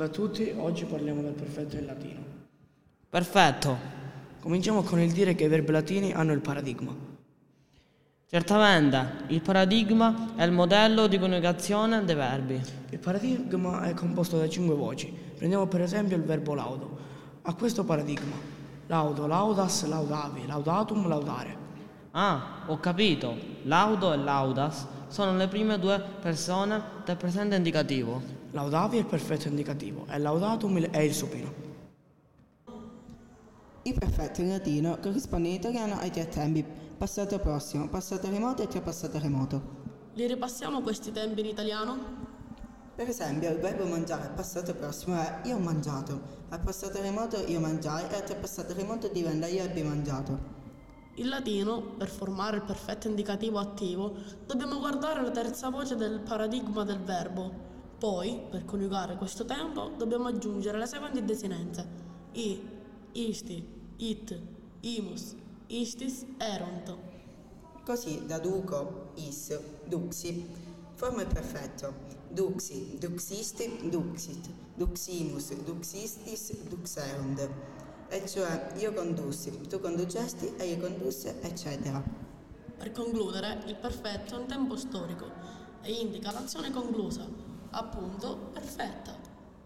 Salve a tutti, oggi parliamo del perfetto in latino. Perfetto. Cominciamo con il dire che i verbi latini hanno il paradigma. Certamente, il paradigma è il modello di coniugazione dei verbi. Il paradigma è composto da 5 voci. Prendiamo per esempio il verbo laudo. A questo paradigma, laudo, laudas, laudavi, laudatum, laudare. Ah, ho capito. Laudo e laudas sono le prime due persone del presente indicativo. Laudavi è il perfetto indicativo e laudatum è il supino. Il perfetto in latino corrisponde in italiano ai 3 tempi: passato prossimo, passato remoto e trapassato remoto. Li ripassiamo questi tempi in italiano? Per esempio, il verbo mangiare al passato prossimo è io ho mangiato, al passato remoto io mangiai e al trapassato remoto diventa io ebbi mangiato. In latino, per formare il perfetto indicativo attivo, dobbiamo guardare la terza voce del paradigma del verbo. Poi, per coniugare questo tempo, dobbiamo aggiungere le seguenti desinenze: i, isti, it, imus, istis, eront. Così, da duco, is, duxi, forma il perfetto: duxi, duxisti, duxit, duximus, duxistis, duxerund. E cioè io condussi, tu conducesti e io condusse, eccetera. Per concludere, il perfetto è un tempo storico e indica l'azione conclusa, appunto perfetta,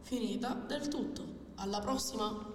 finita del tutto. Alla prossima!